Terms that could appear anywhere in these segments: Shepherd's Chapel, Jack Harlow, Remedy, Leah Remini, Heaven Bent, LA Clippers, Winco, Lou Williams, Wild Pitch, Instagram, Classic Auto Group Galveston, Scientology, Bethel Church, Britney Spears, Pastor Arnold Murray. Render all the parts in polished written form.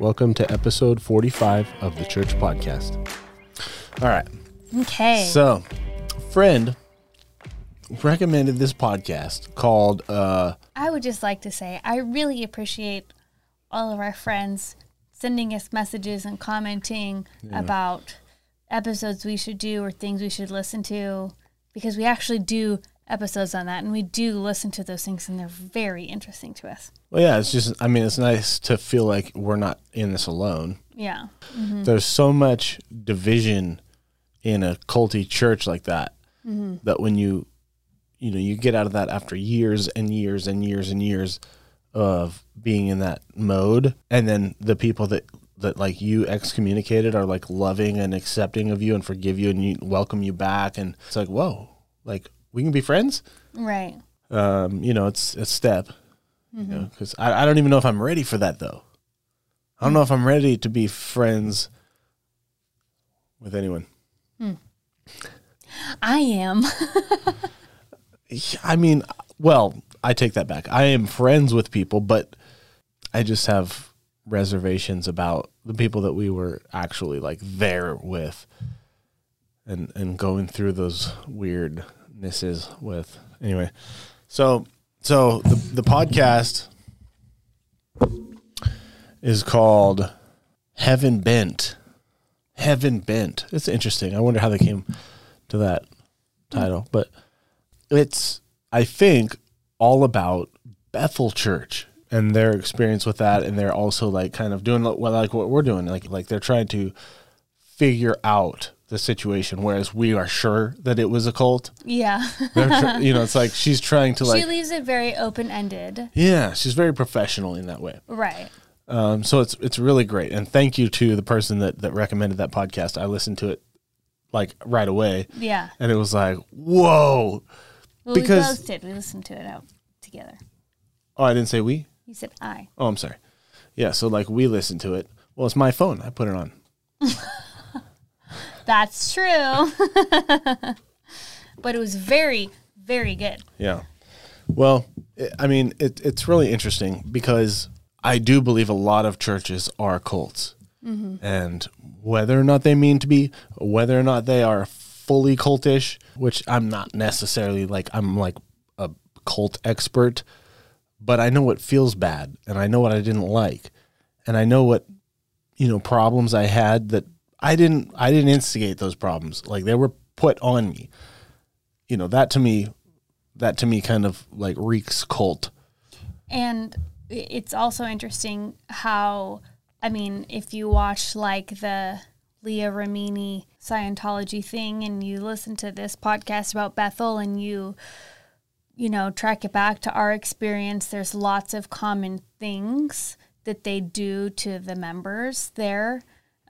Welcome to episode 45 of the Church Podcast. All right. Okay. So, a friend recommended this podcast called... I would just like to say I really appreciate all of our friends sending us messages and commenting about episodes we should do or things we should listen to, because we actually do episodes on that, and we do listen to those things, and they're very interesting to us. Well, yeah, it's just, I mean, it's nice to feel like we're not in this alone. Yeah. Mm-hmm. There's so much division in a culty church like that, mm-hmm. that when you get out of that after years and years and years and years of being in that mode, and then the people that like you excommunicated are like loving and accepting of you and forgive you and welcome you back, and it's like, whoa, like, we can be friends, right? It's a step, mm-hmm. Because I don't even know if I'm ready for that, though. I don't know if I'm ready to be friends with anyone. Mm. I am. I mean, well, I take that back. I am friends with people, but I just have reservations about the people that we were actually like there with, and going through those weird. This is with anyway, so the podcast is called Heaven Bent. Heaven Bent. It's interesting. I wonder how they came to that title, but it's, I think, all about Bethel Church and their experience with that, and they're also like kind of doing like what we're doing, like they're trying to figure out the situation, whereas we are sure that it was a cult. Yeah. It's like she's trying to like... She leaves it very open-ended. Yeah, she's very professional in that way. Right. So it's really great. And thank you to the person that recommended that podcast. I listened to it like right away. Yeah. And it was like, whoa. Well, because we both did. We listened to it out together. Oh, I didn't say we? You said I. Oh, I'm sorry. Yeah, so like we listened to it. Well, it's my phone. I put it on. That's true. But it was very, very good. Yeah. Well, I mean, it's really interesting because I do believe a lot of churches are cults. Mm-hmm. And whether or not they mean to be, whether or not they are fully cultish, which I'm not necessarily like, I'm like a cult expert, but I know what feels bad, and I know what I didn't like, and I know what, problems I had that I didn't instigate those problems. Like they were put on me. That to me kind of like reeks cult. And it's also interesting how, I mean, if you watch like the Leah Remini Scientology thing and you listen to this podcast about Bethel and you track it back to our experience, there's lots of common things that they do to the members there.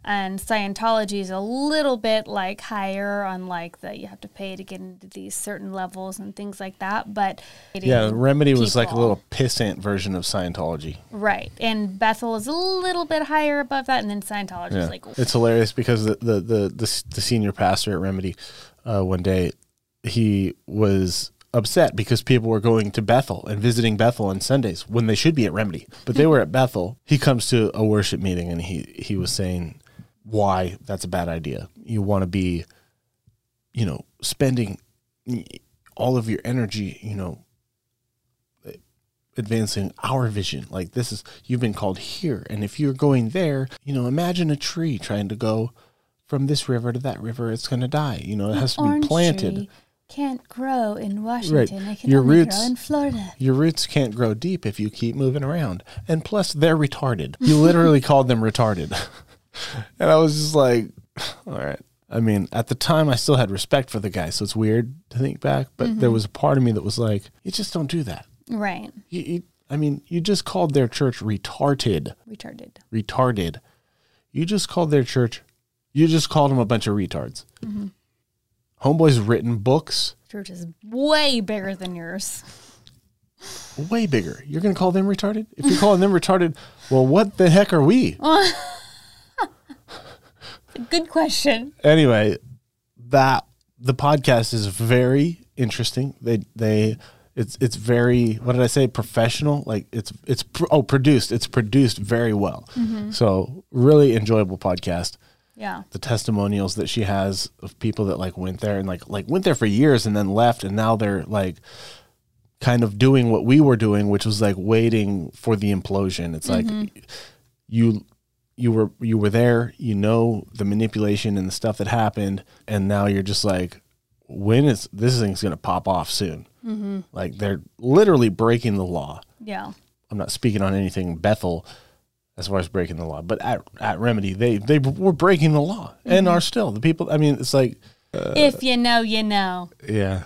And Scientology is a little bit like higher on like you have to pay to get into these certain levels and things like that. But yeah, Remedy was like a little pissant version of Scientology. Right. And Bethel is a little bit higher above that. And then Scientology is like... It's hilarious because the senior pastor at Remedy one day, he was upset because people were going to Bethel and visiting Bethel on Sundays when they should be at Remedy. But they were at Bethel. He comes to a worship meeting and he was saying... why that's a bad idea. You want to be, spending all of your energy, advancing our vision. Like this is, you've been called here. And if you're going there, imagine a tree trying to go from this river to that river. It's going to die. It has to be planted. Tree can't grow in Washington. Right. It can only grow in Florida. Your roots can't grow deep if you keep moving around. And plus they're retarded. You literally called them retarded. And I was just like, all right. I mean, at the time, I still had respect for the guy, so it's weird to think back. But there was a part of me that was like, you just don't do that. Right. You just called their church retarded. Retarded. You just called their church, you just called them a bunch of retards. Mm-hmm. Homeboy's written books. Church is way bigger than yours. Way bigger. You're going to call them retarded? If you're calling them retarded, well, what the heck are we? Good question. Anyway, the podcast is very interesting. They It's very, what did I say? Professional. Like it's produced. It's produced very well. Mm-hmm. So really enjoyable podcast. Yeah. The testimonials that she has of people that like went there and like went there for years and then left. And now they're like kind of doing what we were doing, which was like waiting for the implosion. It's mm-hmm. like you were there, you know, the manipulation and the stuff that happened. And now you're just like, when is this thing's going to pop off soon? Mm-hmm. Like they're literally breaking the law. Yeah. I'm not speaking on anything Bethel as far as breaking the law, but at Remedy, they were breaking the law mm-hmm. and are still. The people, I mean, it's like... if you know, you know. Yeah.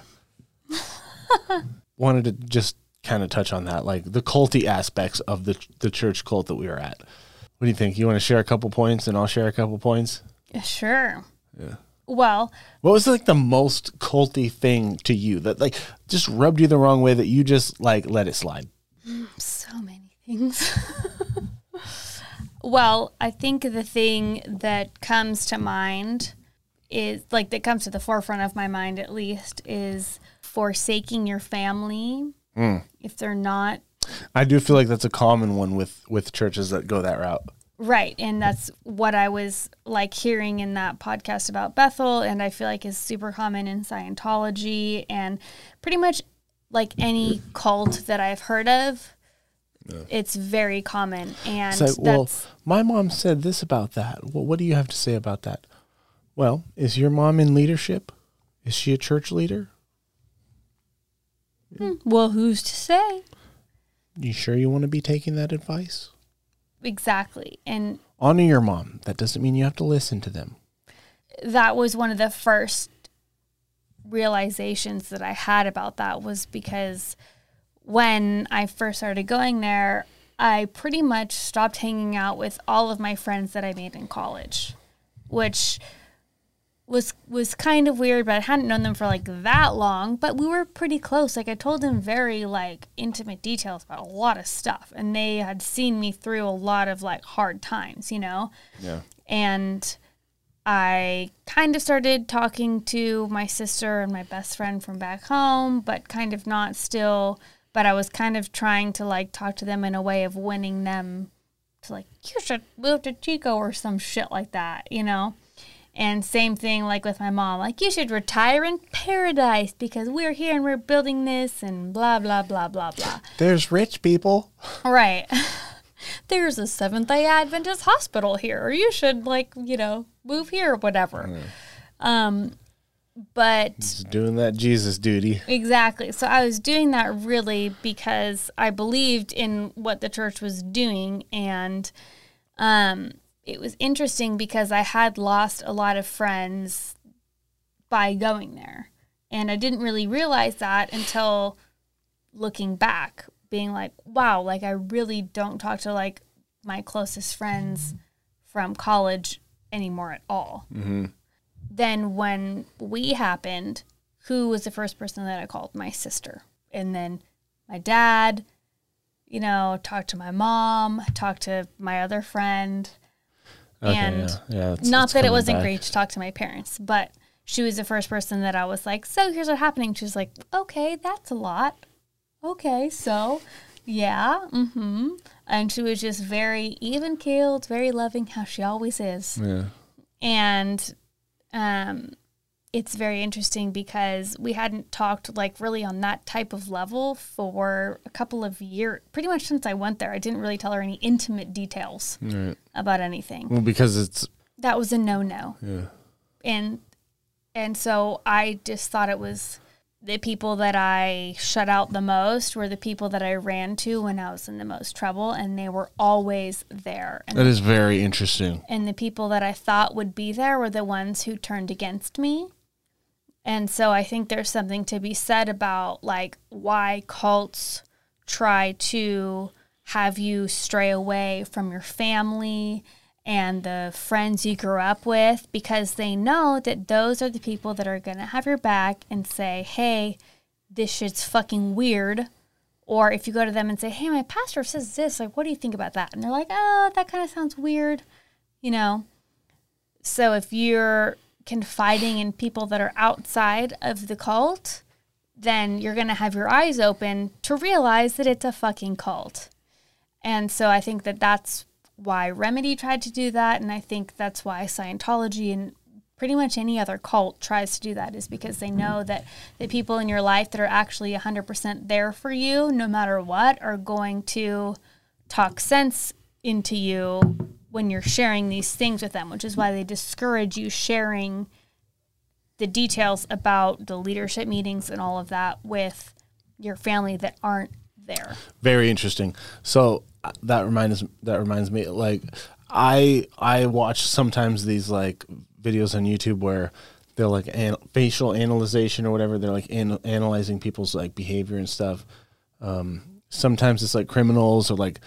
Wanted to just kind of touch on that, like the culty aspects of the church cult that we were at. What do you think? You want to share a couple points and I'll share a couple points? Sure. Yeah. Well... what was like the most culty thing to you that like just rubbed you the wrong way that you just like let it slide? So many things. Well, I think the thing that comes to mind is, like, that comes to the forefront of my mind, at least, is forsaking your family if they're not. I do feel like that's a common one with churches that go that route. Right, and that's what I was, like, hearing in that podcast about Bethel, and I feel like is super common in Scientology and pretty much, like, any cult that I've heard of. No. It's very common. And so, well, my mom said this about that. Well, what do you have to say about that? Well, is your mom in leadership? Is she a church leader? Well, who's to say? You sure you want to be taking that advice? Exactly. And honor your mom. That doesn't mean you have to listen to them. That was one of the first realizations that I had about that, was because when I first started going there, I pretty much stopped hanging out with all of my friends that I made in college, which was kind of weird, but I hadn't known them for like that long, but we were pretty close. Like I told them very like intimate details about a lot of stuff, and they had seen me through a lot of like hard times, you know? Yeah. And I kind of started talking to my sister and my best friend from back home, but kind of not still. But I was kind of trying to, like, talk to them in a way of winning them to, like, you should move to Chico or some shit like that, you know? And same thing, like, with my mom. Like, you should retire in paradise because we're here and we're building this and blah, blah, blah, blah, blah. There's rich people. Right. There's a Seventh-day Adventist hospital here. Or you should, like, you know, move here or whatever. Mm. But just doing that Jesus duty. Exactly. So I was doing that really because I believed in what the church was doing. And it was interesting because I had lost a lot of friends by going there. And I didn't really realize that until looking back, being like, wow, like I really don't talk to like my closest friends from college anymore at all. Mm-hmm. Then when we happened, who was the first person that I called? My sister. And then my dad, you know, talked to my mom, talked to my other friend. Okay, and yeah, it's, not it's that it wasn't back. Great to talk to my parents, but she was the first person that I was like, so here's what happening. She was like, okay, that's a lot. Okay, so yeah, mm-hmm. And she was just very even-keeled, very loving, how she always is. Yeah. And it's very interesting because we hadn't talked like really on that type of level for a couple of years, pretty much since I went there. I didn't really tell her any intimate details about anything. Well, because that was a no-no. Yeah. And so I just thought it was the people that I shut out the most were the people that I ran to when I was in the most trouble, and they were always there. And that is very interesting. And the people that I thought would be there were the ones who turned against me. And so I think there's something to be said about, like, why cults try to have you stray away from your family and the friends you grew up with, because they know that those are the people that are going to have your back and say, hey, this shit's fucking weird. Or if you go to them and say, hey, my pastor says this, like, what do you think about that? And they're like, oh, that kind of sounds weird, you know. So if you're confiding in people that are outside of the cult, then you're going to have your eyes open to realize that it's a fucking cult. And so I think that that's why Remedy tried to do that, and I think that's why Scientology and pretty much any other cult tries to do that, is because they know that the people in your life that are actually 100% there for you, no matter what, are going to talk sense into you when you're sharing these things with them, which is why they discourage you sharing the details about the leadership meetings and all of that with your family that aren't there. Very interesting. So that reminds me, like, I watch sometimes these like videos on YouTube where they're like facial analyzation or whatever. They're like analyzing people's like behavior and stuff. Sometimes it's like criminals, or like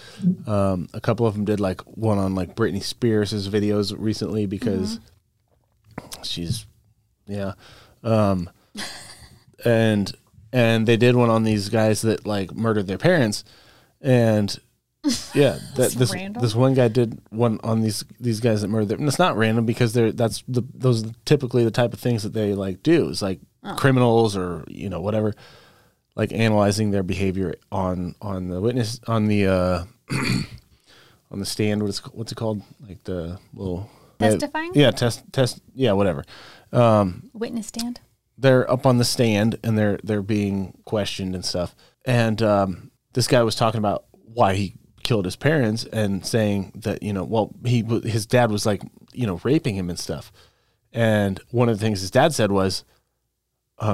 a couple of them did like one on like Britney Spears' videos recently, because she's and they did one on these guys that like murdered their parents, and yeah, this one guy did one on these guys that murdered their, and it's not random, because those are typically the type of things that they like do, is like criminals or, you know, whatever, like analyzing their behavior on the witness, on the on the stand. What's it called, like the little testifying? Yeah, test. Yeah, whatever. Witness stand. They're up on the stand and they're being questioned and stuff. And this guy was talking about why he killed his parents, and saying that, you know, well, his dad was like, you know, raping him and stuff. And one of the things his dad said was,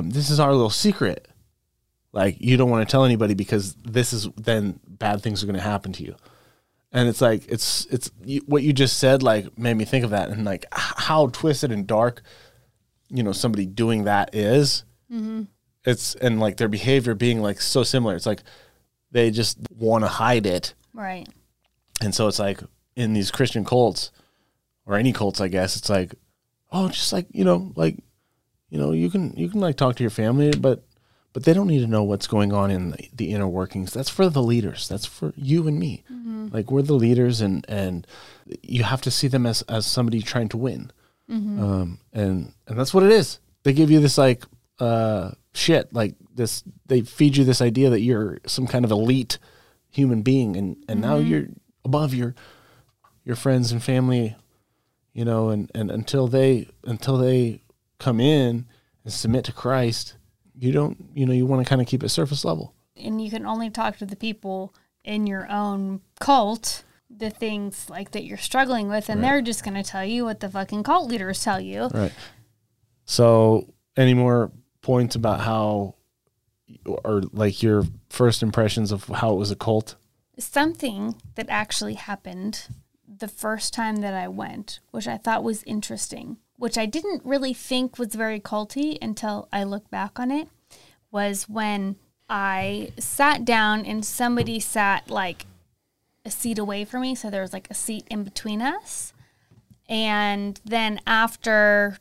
"This is our little secret. Like, you don't want to tell anybody, because this is then bad things are going to happen to you." And it's like, what you just said, like, made me think of that, and like how twisted and dark, you know, somebody doing that is. It's, and like their behavior being like so similar. It's like they just want to hide it. Right. And so it's like in these Christian cults, or any cults, I guess, it's like, oh, just like, you know, you can like talk to your family, but they don't need to know what's going on in the inner workings. That's for the leaders. That's for you and me. Like, we're the leaders, and you have to see them as somebody trying to win. And that's what it is. They give you this like shit, like this, they feed you this idea that you're some kind of elite human being, and now you're above your friends and family, you know, and until they come in and submit to Christ, you don't, you know, you want to kind of keep it surface level. And you can only talk to the people in your own cult, the things like that you're struggling with, and they're just going to tell you what the fucking cult leaders tell you. Right. So any more points about how, or like your first impressions of how it was a cult? Something that actually happened the first time that I went, which I thought was interesting, which I didn't really think was very culty until I look back on it, was when I sat down and somebody sat like a seat away from me. So there was like a seat in between us. And then after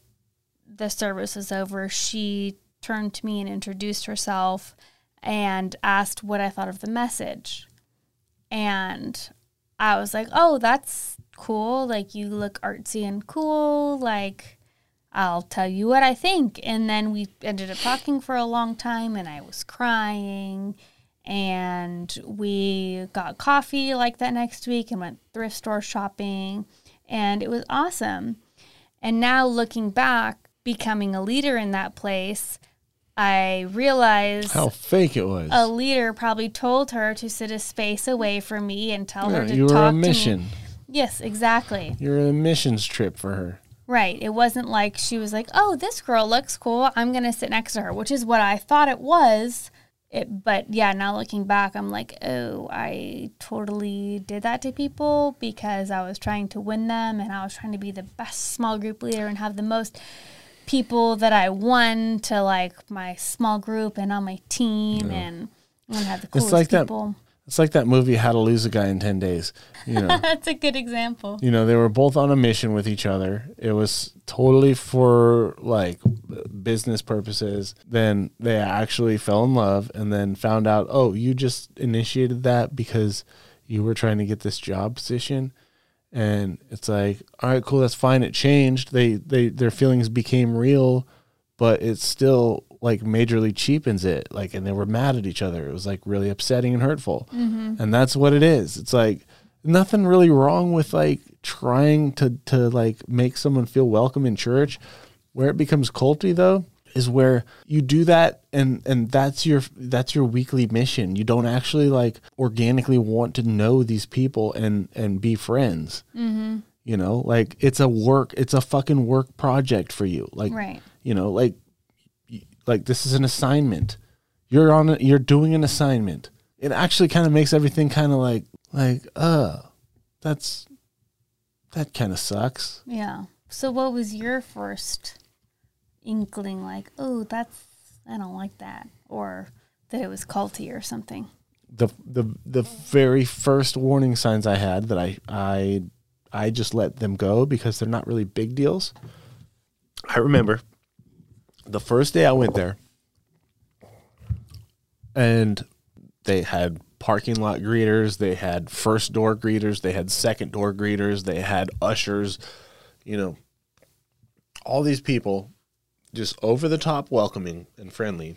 the service was over, she turned to me and introduced herself and asked what I thought of the message. And I was like, oh, that's cool, like, you look artsy and cool, like, I'll tell you what I think. And then we ended up talking for a long time, and I was crying, and we got coffee like that next week and went thrift store shopping, and it was awesome. And now looking back, becoming a leader in that place, I realized how fake it was. A leader probably told her to sit a space away from me and tell her to talk to me. Yes, exactly. You're a missions trip for her. Right. It wasn't like she was like, oh, this girl looks cool, I'm going to sit next to her, which is what I thought it was. But yeah, now looking back, I'm like, oh, I totally did that to people because I was trying to win them, and I was trying to be the best small group leader and have the most people that I won to like my small group and on my team, and I'm going to have the coolest people. It's like that movie, How to Lose a Guy in 10 Days. You know, that's a good example. You know, they were both on a mission with each other. It was totally for, like, business purposes. Then they actually fell in love and then found out, oh, you just initiated that because you were trying to get this job position. And it's like, all right, cool, that's fine. It changed. Their feelings became real, but it's still like majorly cheapens it, like, and they were mad at each other. It was like really upsetting and hurtful. Mm-hmm. And that's what it is. It's like nothing really wrong with like trying to like make someone feel welcome in church. Where it becomes culty though is where you do that and that's your weekly mission. You don't actually like organically want to know these people and be friends. Mm-hmm. You know, like it's a fucking work project for you. Like, right. You know, like this is an assignment. You're doing an assignment. It actually kind of makes everything kind of that kind of sucks. Yeah. So what was your first inkling like, oh, I don't like that, or that it was culty or something? The very first warning signs I had that I just let them go because they're not really big deals. I remember the first day I went there and they had parking lot greeters. They had first door greeters. They had second door greeters. They had ushers, you know, all these people just over the top welcoming and friendly.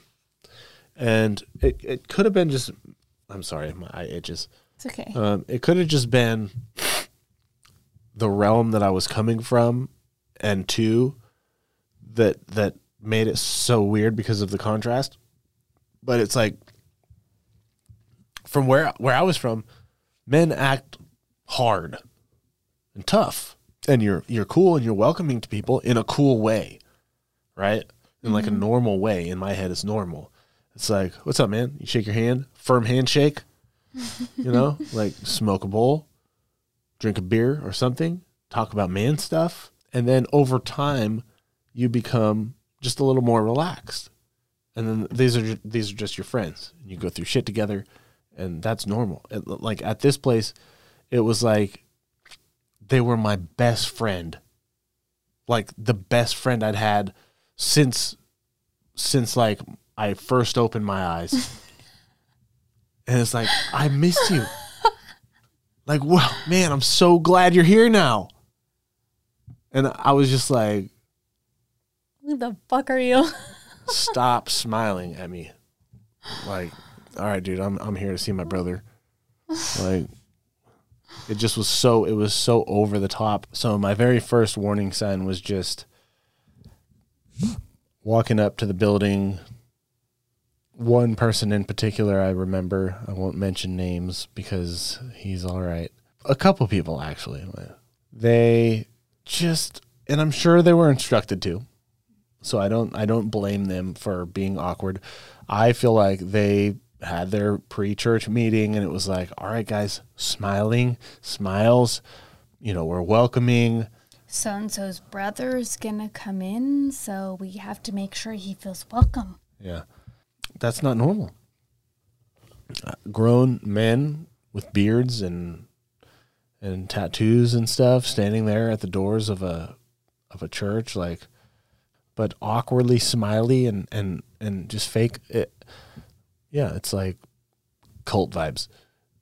And it could have been just, I'm sorry, my eye itches. It's okay. It could have just been the realm that I was coming from, and two, that made it so weird because of the contrast. But it's like, from where I was from, men act hard and tough, and you're cool and you're welcoming to people in a cool way, right? In like a normal way. In my head, it's normal. It's like, what's up, man? You shake your hand, firm handshake, you know, like smoke a bowl, drink a beer or something, talk about man stuff. And then over time you become just a little more relaxed. And then these are just your friends. You go through shit together and that's normal. Like at this place, it was like they were my best friend. Like the best friend I'd had since like I first opened my eyes. And it's like, I missed you. Like, wow, man, I'm so glad you're here now. And I was just like, who the fuck are you? Stop smiling at me. Like, all right, dude, I'm here to see my brother. Like, it just was so, it was so over the top. So my very first warning sign was just walking up to the building. One person in particular I remember, I won't mention names because he's all right. A couple people, actually. They just, and I'm sure they were instructed to, so I don't blame them for being awkward. I feel like they had their pre-church meeting and it was like, all right, guys, smiles, you know, we're welcoming. So-and-so's brother is going to come in, so we have to make sure he feels welcome. Yeah. That's not normal. Grown men with beards and tattoos and stuff standing there at the doors of a church, like, but awkwardly smiley and just fake it. Yeah, it's like cult vibes.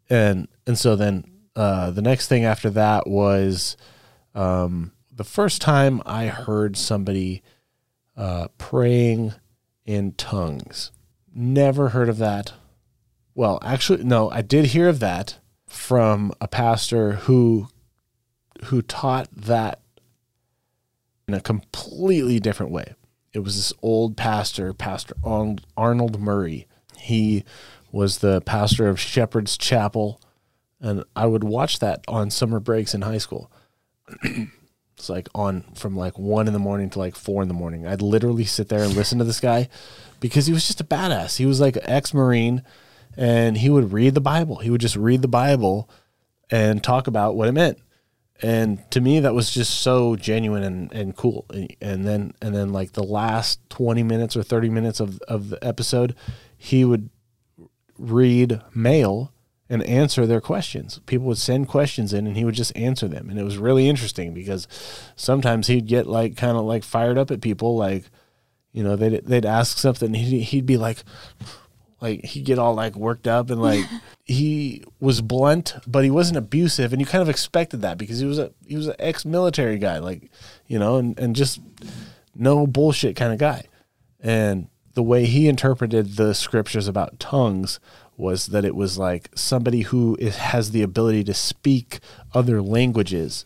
And so then the next thing after that was the first time I heard somebody praying in tongues. Never heard of that. Well, actually, no, I did hear of that from a pastor who taught that in a completely different way. It was this old pastor, Pastor Arnold Murray. He was the pastor of Shepherd's Chapel, and I would watch that on summer breaks in high school. It's like on from like 1 in the morning to like 4 in the morning. I'd literally sit there and listen to this guy because he was just a badass. He was like an ex-Marine and he would read the Bible. He would just read the Bible and talk about what it meant. And to me, that was just so genuine and cool. And then like the last 20 minutes or 30 minutes of the episode, he would read mail and answer their questions. People would send questions in and he would just answer them. And it was really interesting because sometimes he'd get like kind of like fired up at people. Like, you know, they'd ask something and he'd be like he'd get all like worked up and like he was blunt, but he wasn't abusive. And you kind of expected that because he was an ex-military guy, like, you know, and just no bullshit kind of guy. And the way he interpreted the scriptures about tongues was that it was like somebody who has the ability to speak other languages,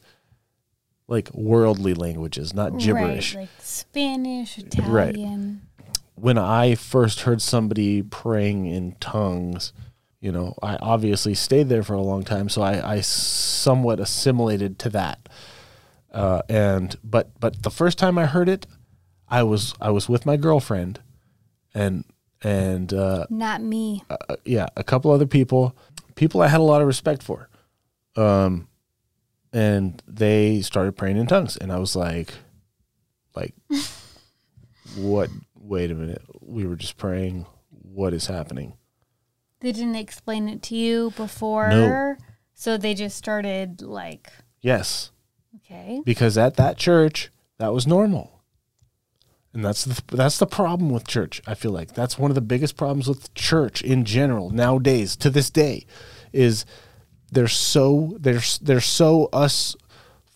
like worldly languages, not gibberish. Right, like Spanish, Italian. Right. When I first heard somebody praying in tongues, you know, I obviously stayed there for a long time, so I somewhat assimilated to that. But the first time I heard it, I was with my girlfriend, and not me. Yeah, a couple other people I had a lot of respect for, and they started praying in tongues, and I was like, what? Wait a minute, we were just praying. What is happening? They didn't explain it to you before, no. So they just started like. Yes. Okay. Because at that church, that was normal. And that's the problem with church, I feel like. That's one of the biggest problems with church in general nowadays, to this day, is they're so us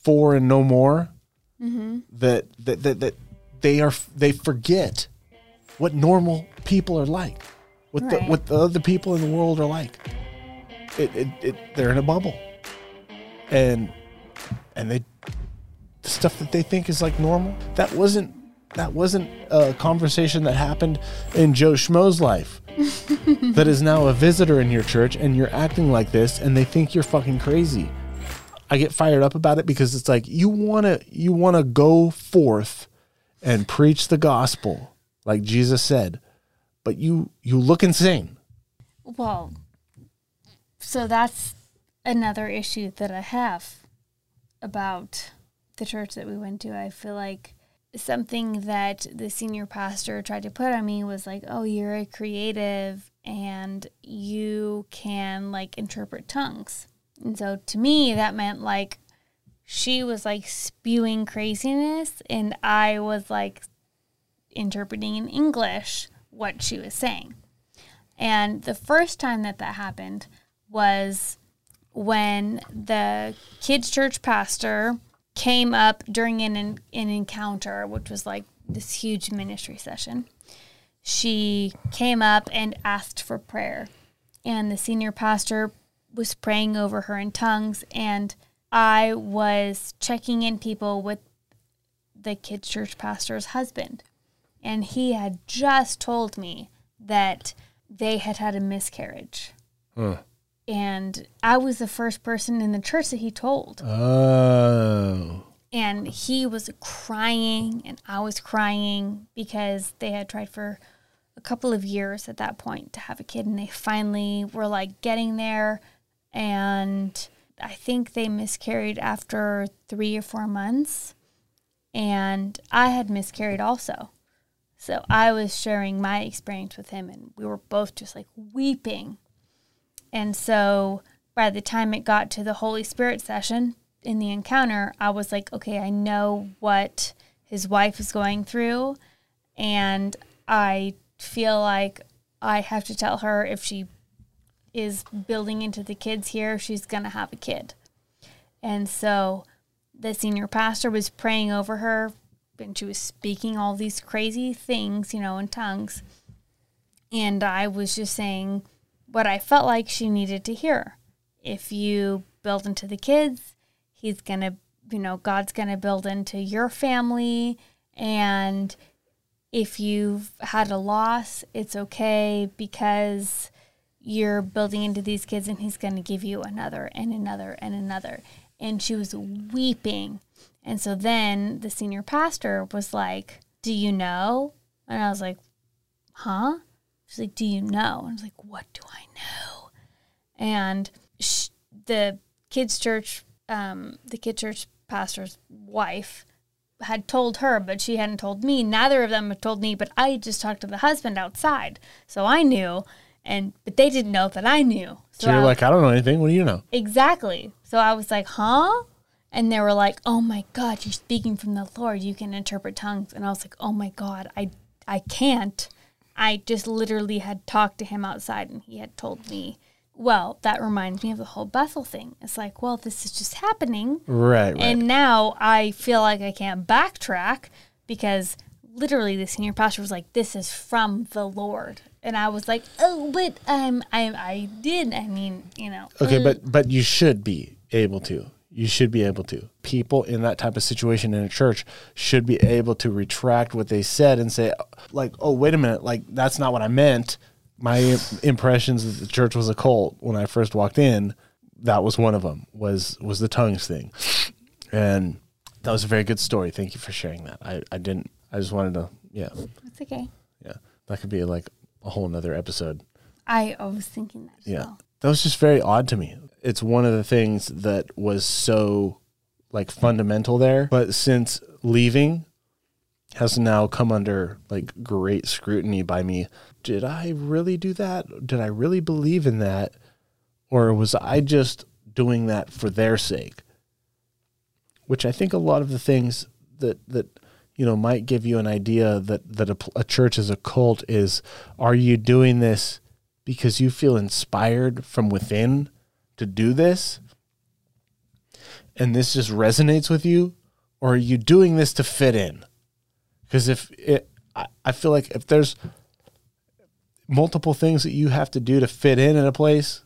for and no more, mm-hmm. that they forget what normal people are like, what the other people in the world are like. They're in a bubble, and the stuff that they think is like normal, that wasn't a conversation that happened in Joe Schmo's life that is now a visitor in your church, and you're acting like this and they think you're fucking crazy. I get fired up about it because it's like you wanna go forth and preach the gospel like Jesus said, but you look insane. Well, so that's another issue that I have about the church that we went to. I feel like something that the senior pastor tried to put on me was like, oh, you're a creative and you can like interpret tongues. And so to me, that meant like she was like spewing craziness and I was like interpreting in English what she was saying. And the first time that happened was when the kids' church pastor came up during an encounter, which was like this huge ministry session. She came up and asked for prayer. And the senior pastor was praying over her in tongues. And I was checking in people with the kids' church pastor's husband. And he had just told me that they had a miscarriage. Huh. And I was the first person in the church that he told. Oh. And he was crying, and I was crying because they had tried for a couple of years at that point to have a kid, and they finally were, like, getting there. And I think they miscarried after 3 or 4 months. And I had miscarried also. So I was sharing my experience with him, and we were both just, like, weeping. And so by the time it got to the Holy Spirit session in the encounter, I was like, okay, I know what his wife is going through, and I feel like I have to tell her if she is building into the kids here, she's going to have a kid. And so the senior pastor was praying over her, and she was speaking all these crazy things, you know, in tongues. And I was just saying what I felt like she needed to hear. If you build into the kids, he's going to, you know, God's going to build into your family. And if you've had a loss, it's okay because you're building into these kids and he's going to give you another and another and another. And she was weeping. And so then the senior pastor was like, do you know? And I was like, huh? She's like, do you know? And I was like, what do I know? And the kids' church pastor's wife had told her, but she hadn't told me. Neither of them had told me, but I just talked to the husband outside. So I knew, but they didn't know that I knew. So you're like, I don't know anything. What do you know? Exactly. So I was like, huh? And they were like, oh, my God, you're speaking from the Lord. You can interpret tongues. And I was like, oh, my God, I can't. I just literally had talked to him outside and he had told me, well, that reminds me of the whole Bethel thing. It's like, well, this is just happening. Right. And now I feel like I can't backtrack because literally the senior pastor was like, this is from the Lord. And I was like, oh, but I did. I mean, you know. Okay, but you should be able to. You should be able to. People in that type of situation in a church should be able to retract what they said and say, like, oh, wait a minute. Like, that's not what I meant. My impressions that the church was a cult when I first walked in, that was one of them, was the tongues thing. And that was a very good story. Thank you for sharing that. I just wanted to, yeah. That's okay. Yeah. That could be like a whole nother episode. I was thinking that as well. That was just very odd to me. It's one of the things that was so like fundamental there, but since leaving has now come under like great scrutiny by me. Did I really do that? Did I really believe in that? Or was I just doing that for their sake? Which I think a lot of the things that you know, might give you an idea that a church is a cult is, are you doing this because you feel inspired from within to do this? And this just resonates with you? Or are you doing this to fit in? Because I feel like if there's multiple things that you have to do to fit in a place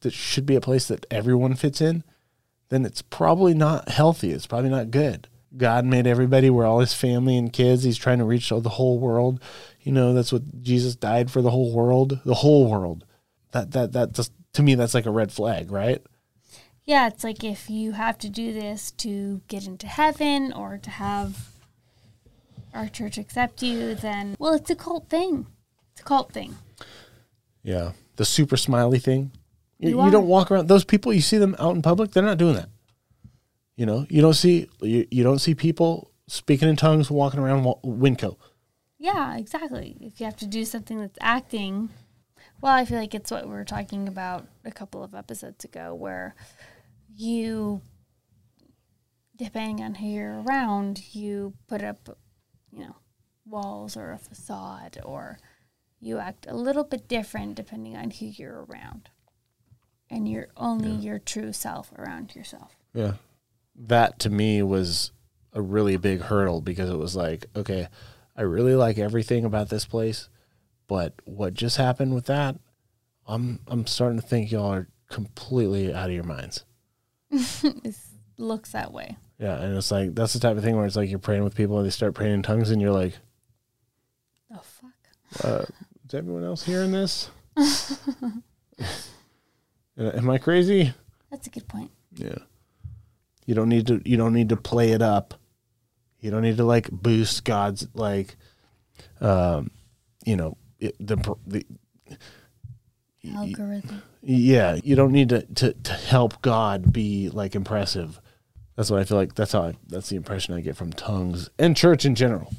that should be a place that everyone fits in, then it's probably not healthy. It's probably not good. God made everybody. We're all his family and kids. He's trying to reach the whole world. You know, that's what Jesus died for, the whole world. The whole world. That just, to me, that's like a red flag, right? Yeah, it's like if you have to do this to get into heaven or to have our church accept you, then, well, it's a cult thing. It's a cult thing. Yeah. The super smiley thing. You don't walk around. Those people, you see them out in public, they're not doing that. You know, you don't see people speaking in tongues walking around Winco. Yeah, exactly. If you have to do something that's acting, well, I feel like it's what we were talking about a couple of episodes ago, where you, depending on who you're around, you put up, you know, walls or a facade, or you act a little bit different depending on who you're around, and you're only your true self around yourself. Yeah. That to me was a really big hurdle, because it was like, okay, I really like everything about this place, but what just happened with that, I'm starting to think y'all are completely out of your minds. It looks that way. Yeah, and it's like, that's the type of thing where it's like you're praying with people and they start praying in tongues and you're like, oh, fuck. Is everyone else hearing this? Am I crazy? That's a good point. Yeah. You don't need to play it up. You don't need to like boost God's like, you know, the algorithm. Yeah, you don't need to help God be like impressive. That's what I feel like. That's the impression I get from tongues and church in general.